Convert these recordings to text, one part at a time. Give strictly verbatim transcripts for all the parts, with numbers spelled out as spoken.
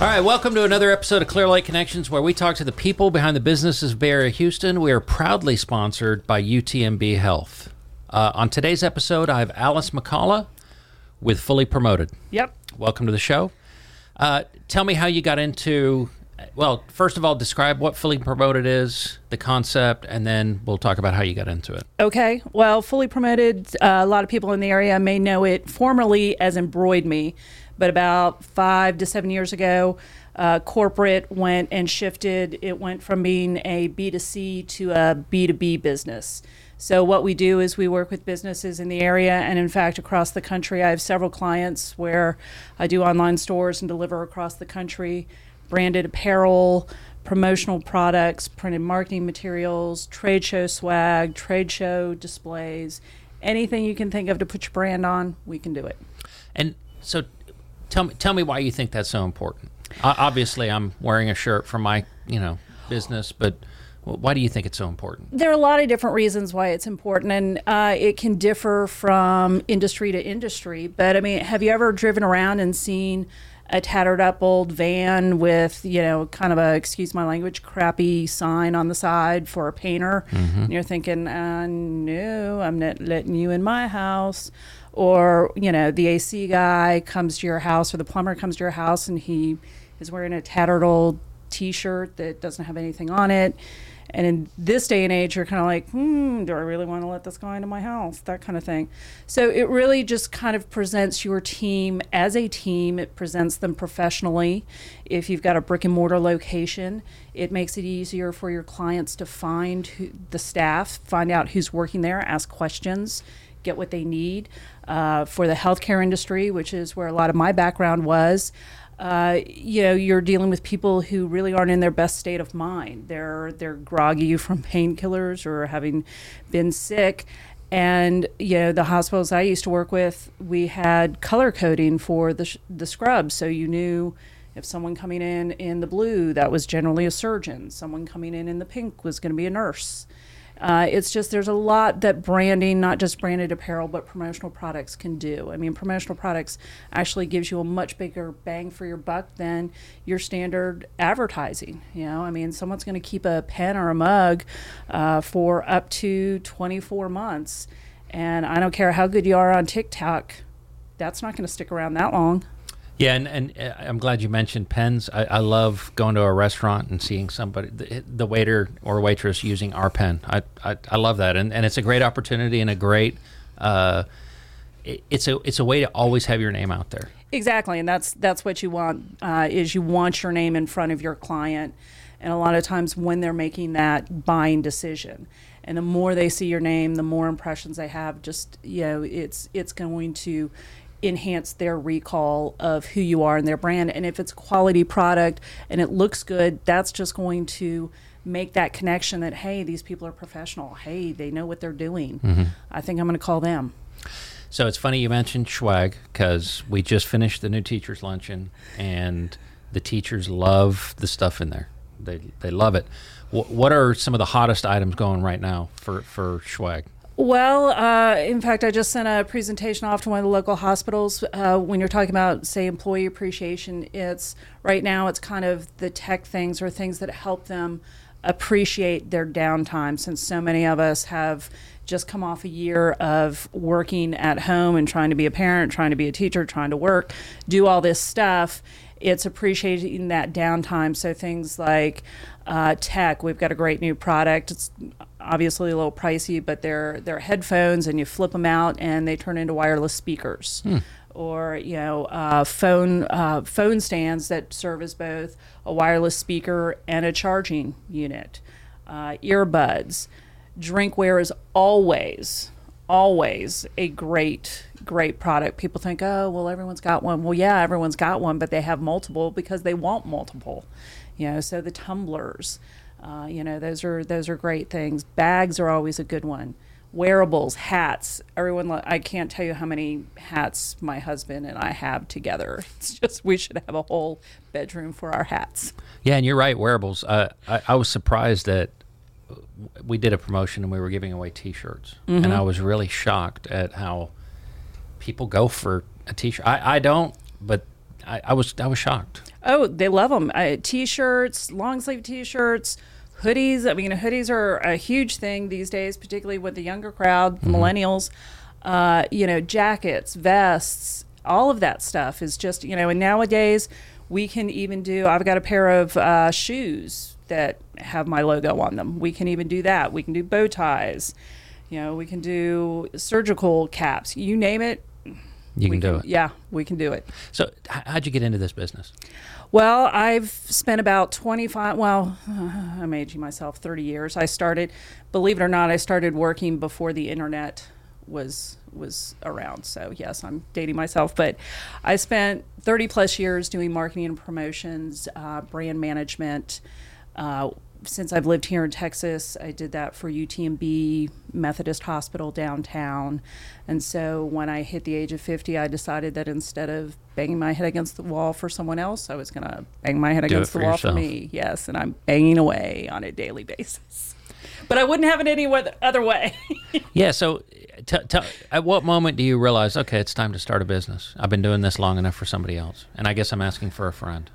All right, welcome to another episode of Clear Lake Connections, where we talk to the people behind the businesses of Bay Area Houston. We are proudly sponsored by U T M B Health. Uh, on today's episode, I have Alice McCullough with Fully Promoted. Yep. Welcome to the show. Uh, tell me how you got into, well, first of all, describe what Fully Promoted is, the concept, and then we'll talk about how you got into it. Okay. Well, Fully Promoted, uh, a lot of people in the area may know it formerly as EmbroidMe. But about five to seven years ago, uh, corporate went and shifted. It went from being a B two C to a B two B business. So what we do is we work with businesses in the area and, in fact, across the country. I have several clients where I do online stores and deliver across the country, branded apparel, promotional products, printed marketing materials, trade show swag, trade show displays, anything you can think of to put your brand on, we can do it. And so... Tell me, tell me why you think that's so important. Uh, obviously, I'm wearing a shirt for my, you know, business, but why do you think it's so important? There are a lot of different reasons why it's important, and uh, it can differ from industry to industry. But I mean, have you ever driven around and seen a tattered up old van with, you know, kind of a, excuse my language, crappy sign on the side for a painter? Mm-hmm. And you're thinking, uh, no, I'm not letting you in my house. Or, you know, the A C guy comes to your house, or the plumber comes to your house, and he is wearing a tattered old T-shirt that doesn't have anything on it. And in this day and age, you're kind of like, hmm, do I really want to let this guy into my house? That kind of thing. So it really just kind of presents your team as a team. It presents them professionally. If you've got a brick and mortar location, it makes it easier for your clients to find who, the staff, find out who's working there, ask questions, get what they need. Uh, for the healthcare industry, which is where a lot of my background was, uh, you know, you're dealing with people who really aren't in their best state of mind. They're they're groggy from painkillers or having been sick. And, you know, the hospitals I used to work with, we had color coding for the, sh- the scrubs. So you knew if someone coming in in the blue, that was generally a surgeon. Someone coming in in the pink was going to be a nurse. Uh, it's just there's a lot that branding, not just branded apparel, but promotional products can do. I mean, promotional products actually gives you a much bigger bang for your buck than your standard advertising. You know, I mean, someone's going to keep a pen or a mug uh, for up to twenty-four months. And I don't care how good you are on TikTok, that's not going to stick around that long. Yeah, and, and I'm glad you mentioned pens. I, I love going to a restaurant and seeing somebody, the, the waiter or waitress using our pen. I I, I love that, and, and it's a great opportunity and a great, uh, it, it's a it's a way to always have your name out there. Exactly, and that's that's what you want uh, is you want your name in front of your client, and a lot of times when they're making that buying decision, and the more they see your name, the more impressions they have. Just you know, it's it's going to enhance their recall of who you are and their brand. And if it's quality product and it looks good, that's just going to make that connection that, hey, these people are professional. Hey, they know what they're doing. Mm-hmm. I think I'm going to call them. So it's funny you mentioned swag, because we just finished the new teachers luncheon and the teachers love the stuff in there. They they love it. W- what are some of the hottest items going right now for, for swag? Well, uh, in fact, I just sent a presentation off to one of the local hospitals. Uh, when you're talking about, say, employee appreciation, it's right now it's kind of the tech things or things that help them appreciate their downtime, since so many of us have just come off a year of working at home and trying to be a parent, trying to be a teacher, trying to work, do all this stuff. It's appreciating that downtime. So things like uh, tech, we've got a great new product. It's obviously a little pricey, but they're, they're headphones, and you flip them out and they turn into wireless speakers. Hmm. Or, you know, uh, phone uh, phone stands that serve as both a wireless speaker and a charging unit. Uh, earbuds. Drinkware is always, always a great great product. People think, oh, well, everyone's got one. Well, yeah, everyone's got one, but they have multiple because they want multiple, you know. So the tumblers, uh, you know, those are those are great things. Bags are always a good one. Wearables, hats. Everyone, lo- I can't tell you how many hats my husband and I have together. It's just, we should have a whole bedroom for our hats. Yeah, and you're right, wearables. Uh, I, I was surprised that we did a promotion and we were giving away T-shirts. Mm-hmm. And I was really shocked at how people go for a T-shirt. I, I don't, but I, I was I was shocked. Oh, they love them. Uh, t-shirts, long sleeve t-shirts, hoodies. I mean, hoodies are a huge thing these days, particularly with the younger crowd, mm-hmm. millennials. Uh, you know, jackets, vests, all of that stuff is just, you know, and nowadays we can even do, I've got a pair of uh, shoes that have my logo on them. We can even do that. We can do bow ties. You know, we can do surgical caps. You name it. You can, can do it. Yeah, we can do it. So how'd you get into this business? Well, I've spent about twenty-five, well, I'm aging myself, thirty years. I started, believe it or not, I started working before the internet was was around. So yes, I'm dating myself, but I spent thirty plus years doing marketing and promotions, uh, brand management. Uh, since I've lived here in Texas, I did that for U T M B, Methodist Hospital downtown. And so when I hit the age of fifty, I decided that instead of banging my head against the wall for someone else, I was going to bang my head Do against the wall yourself. For me. Yes, and I'm banging away on a daily basis. But I wouldn't have it any other way. Yeah, so t- t- at what moment do you realize, okay, it's time to start a business? I've been doing this long enough for somebody else. And I guess I'm asking for a friend.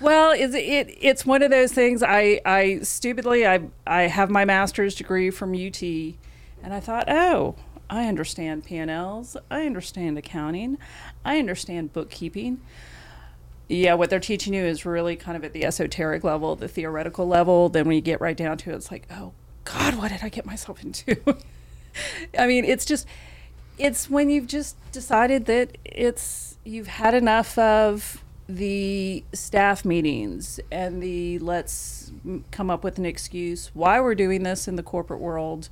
Well, it's, it, it's one of those things. I, I stupidly, I, I have my master's degree from U T, and I thought, oh, I understand P and L's. I understand accounting. I understand bookkeeping. Yeah, what they're teaching you is really kind of at the esoteric level, the theoretical level. Then when you get right down to it, it's like, oh, God, what did I get myself into? I mean, it's just, it's when you've just decided that it's, you've had enough of the staff meetings and the let's come up with an excuse why we're doing this in the corporate world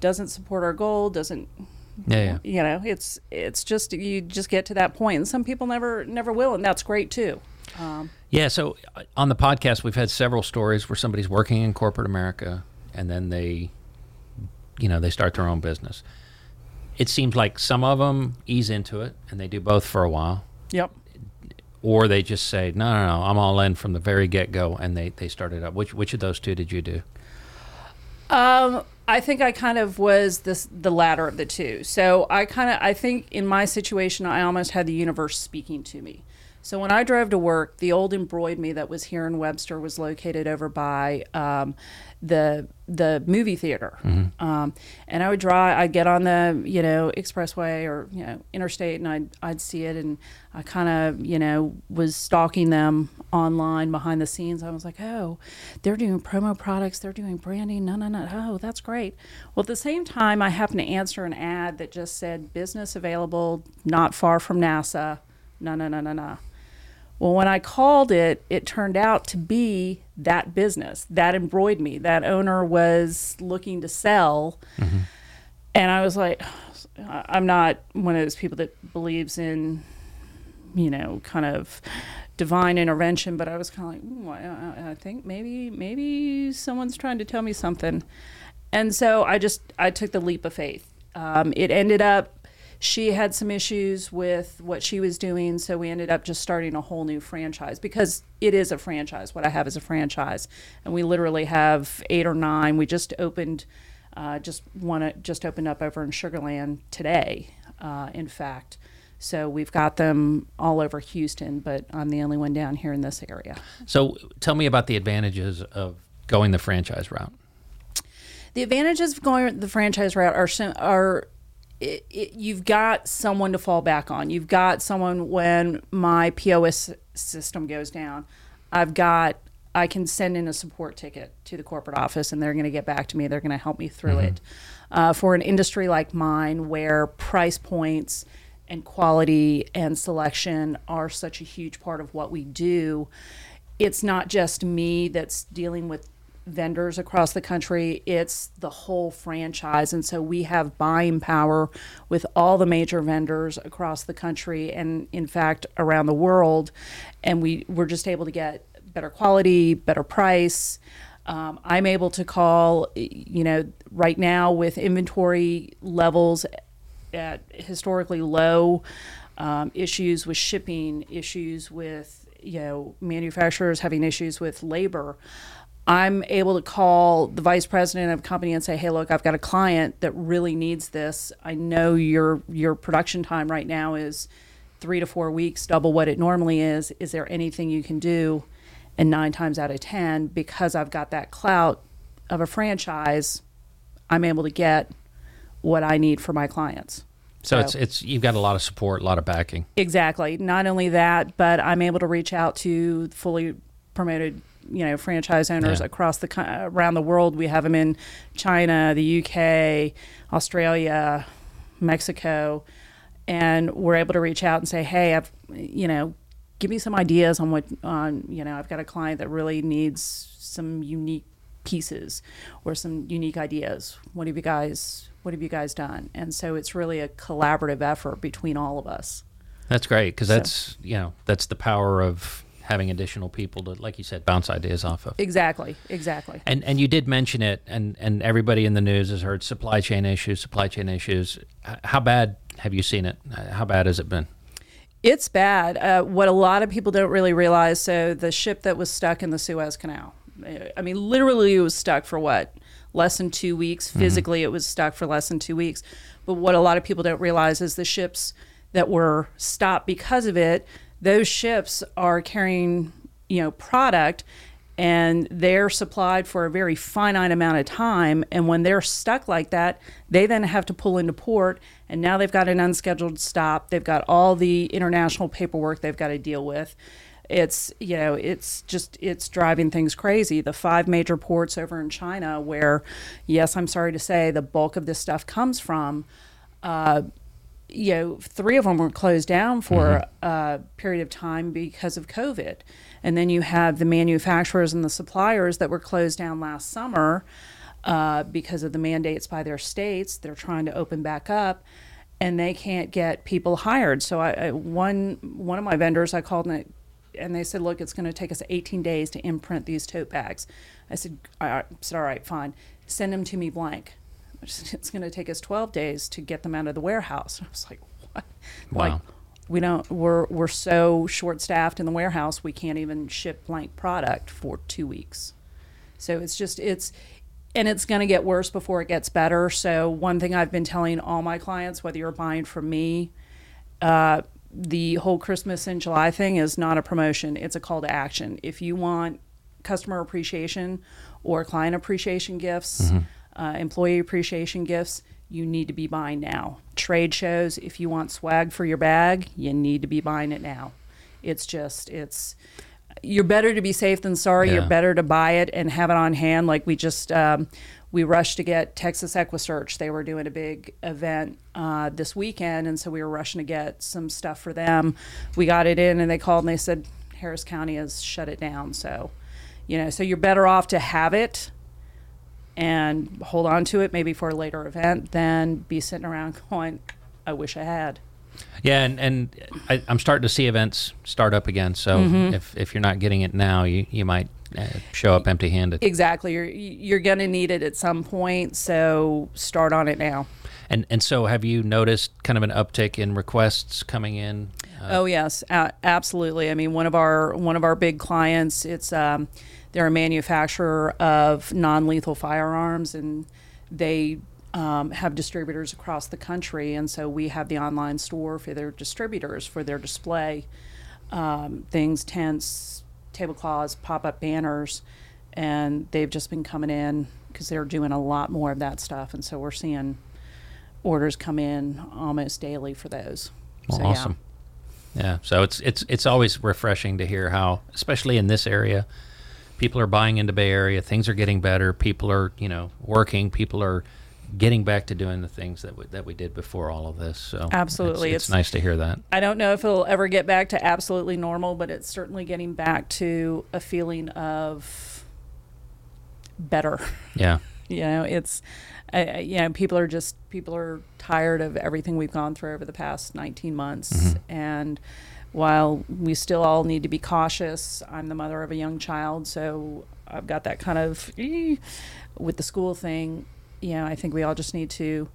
doesn't support our goal, doesn't, yeah, yeah. You know, it's it's just, you just get to that point, and some people never never will, and that's great too. Um, yeah, so on the podcast we've had several stories where somebody's working in corporate America and then they, you know, they start their own business. It seems like some of them ease into it and they do both for a while. Yep. Or they just say, no, no, no, I'm all in from the very get-go, and they, they started up. Which which of those two did you do? Um, I think I kind of was this the latter of the two. So I kind of, I think in my situation, I almost had the universe speaking to me. So when I drove to work, the old EmbroidMe that was here in Webster was located over by um, the the movie theater. Mm-hmm. Um, and I would drive, I'd get on the, you know, expressway or, you know, interstate, and I'd, I'd see it. And I kind of, you know, was stalking them online behind the scenes. I was like, oh, they're doing promo products. They're doing branding. No, no, no. Oh, that's great. Well, at the same time, I happened to answer an ad that just said business available not far from NASA. No, no, no, no, no. Well, when I called it, it turned out to be that business, that EmbroidMe. That owner was looking to sell. Mm-hmm. And I was like, I'm not one of those people that believes in, you know, kind of divine intervention, but I was kind of like, I, I think maybe, maybe someone's trying to tell me something. And so I just, I took the leap of faith. Um, it ended up, she had some issues with what she was doing, so we ended up just starting a whole new franchise, because it is a franchise. What I have is a franchise, and we literally have eight or nine. We just opened, uh, just one just opened up over in Sugarland today, uh, in fact. So we've got them all over Houston, but I'm the only one down here in this area. So tell me about the advantages of going the franchise route. The advantages of going the franchise route are are. It, it, you've got someone to fall back on. You've got someone when my P O S system goes down. I've got, I can send in a support ticket to the corporate office, and they're going to get back to me. They're going to help me through mm-hmm. it. Uh, for an industry like mine, where price points and quality and selection are such a huge part of what we do, it's not just me that's dealing with vendors across the country, it's the whole franchise. And so we have buying power with all the major vendors across the country, and in fact around the world, and we we're just able to get better quality, better price. um, I'm able to call, you know, right now with inventory levels at historically low, um, issues with shipping, issues with, you know, manufacturers having issues with labor, I'm able to call the vice president of a company and say, hey, look, I've got a client that really needs this. I know your your production time right now is three to four weeks, double what it normally is. Is there anything you can do? And nine times out of ten, because I've got that clout of a franchise, I'm able to get what I need for my clients. So, so it's it's you've got a lot of support, a lot of backing. Exactly. Not only that, but I'm able to reach out to fully promoted, you know, franchise owners yeah. across the around the world. We have them in China, the U K, Australia, Mexico, and we're able to reach out and say, "Hey, I've, you know, give me some ideas on what on, you know, I've got a client that really needs some unique pieces or some unique ideas. What have you guys what have you guys done?" And so it's really a collaborative effort between all of us. That's great, because so. that's, you know, that's the power of having additional people to, like you said, bounce ideas off of. Exactly, exactly. And and you did mention it, and, and everybody in the news has heard supply chain issues, supply chain issues. How bad have you seen it? How bad has it been? It's bad. Uh, what a lot of people don't really realize, so the ship that was stuck in the Suez Canal, I mean, literally it was stuck for what? Less than two weeks. Physically, mm-hmm. it was stuck for less than two weeks. But what a lot of people don't realize is the ships that were stopped because of it, those ships are carrying, you know, product, and they're supplied for a very finite amount of time. And when they're stuck like that, they then have to pull into port, and now they've got an unscheduled stop. They've got all the international paperwork they've got to deal with. It's, you know, it's just, it's driving things crazy. The five major ports over in China where, yes, I'm sorry to say, the bulk of this stuff comes from, uh, you know, three of them were closed down for mm-hmm. a period of time because of COVID. And then you have the manufacturers and the suppliers that were closed down last summer uh, because of the mandates by their states. They're trying to open back up, and they can't get people hired. So I, I one one of my vendors, I called and, it, and they said, "Look, it's going to take us eighteen days to imprint these tote bags." I said, I said, "All right, fine. Send them to me blank." It's going to take us twelve days to get them out of the warehouse. I was like, what? Wow. Like, we don't, we're, we're so short staffed in the warehouse, we can't even ship blank product for two weeks. So it's just, it's, and it's going to get worse before it gets better. So one thing I've been telling all my clients, whether you're buying from me, uh, the whole Christmas in July thing is not a promotion. It's a call to action. If you want customer appreciation or client appreciation gifts, mm-hmm. Uh, employee appreciation gifts, you need to be buying now. Trade shows, if you want swag for your bag, you need to be buying it now. It's just, it's, you're better to be safe than sorry. Yeah. You're better to buy it and have it on hand. Like we just, um, we rushed to get Texas EquiSearch. They were doing a big event uh, this weekend, and so we were rushing to get some stuff for them. We got it in, and they called and they said, "Harris County has shut it down." So, you know, so you're better off to have it and hold on to it maybe for a later event than be sitting around going, "I wish I had." Yeah, and, and I, I'm starting to see events start up again, so mm-hmm. if, if you're not getting it now, you, you might show up empty-handed. Exactly. You're, you're going to need it at some point, so start on it now. And and so have you noticed kind of an uptick in requests coming in? Uh, oh, yes, uh, absolutely. I mean, one of our one of our big clients, it's um, they're a manufacturer of non-lethal firearms, and they um, have distributors across the country. And so we have the online store for their distributors, for their display, um, things, tents, tablecloths, pop-up banners. And they've just been coming in because they're doing a lot more of that stuff. And so we're seeing orders come in almost daily for those. Well, so, awesome. Yeah. yeah. So it's it's it's always refreshing to hear how, especially in this area, people are buying into Bay Area. Things are getting better. People are, you know, working. People are getting back to doing the things that we, that we did before all of this. So absolutely, it's, it's, it's nice to hear that. I don't know if it'll ever get back to absolutely normal, but it's certainly getting back to a feeling of better. Yeah. You know, it's, uh, you know, people are just, people are tired of everything we've gone through over the past nineteen months. Mm-hmm. And while we still all need to be cautious, I'm the mother of a young child, so I've got that kind of, eh, with the school thing, you know, I think we all just need to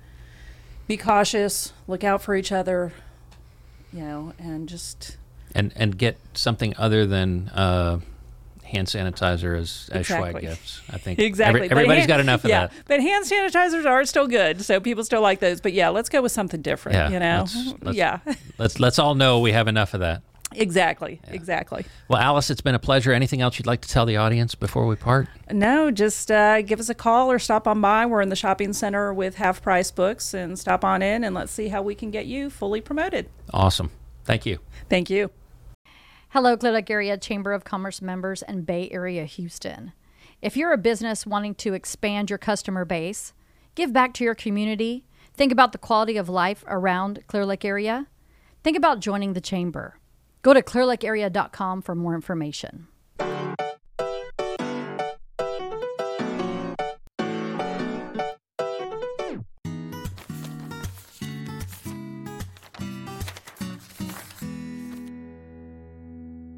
be cautious, look out for each other, you know, and just. And, and get something other than, uh, hand sanitizer as, as exactly. Schwag gifts. I think exactly. Every, everybody's hand, got enough of yeah, that. But hand sanitizers are still good, so people still like those. But yeah, let's go with something different. Yeah, you know, let's, let's, yeah. let's let's all know we have enough of that. Exactly, yeah. exactly. Well, Alice, it's been a pleasure. Anything else you'd like to tell the audience before we part? No, just uh, give us a call or stop on by. We're in the shopping center with Half Price Books, and stop on in and let's see how we can get you fully promoted. Awesome. Thank you. Thank you. Hello, Clear Lake Area Chamber of Commerce members and Bay Area Houston. If you're a business wanting to expand your customer base, give back to your community, think about the quality of life around Clear Lake area, think about joining the chamber. Go to clear lake area dot com for more information.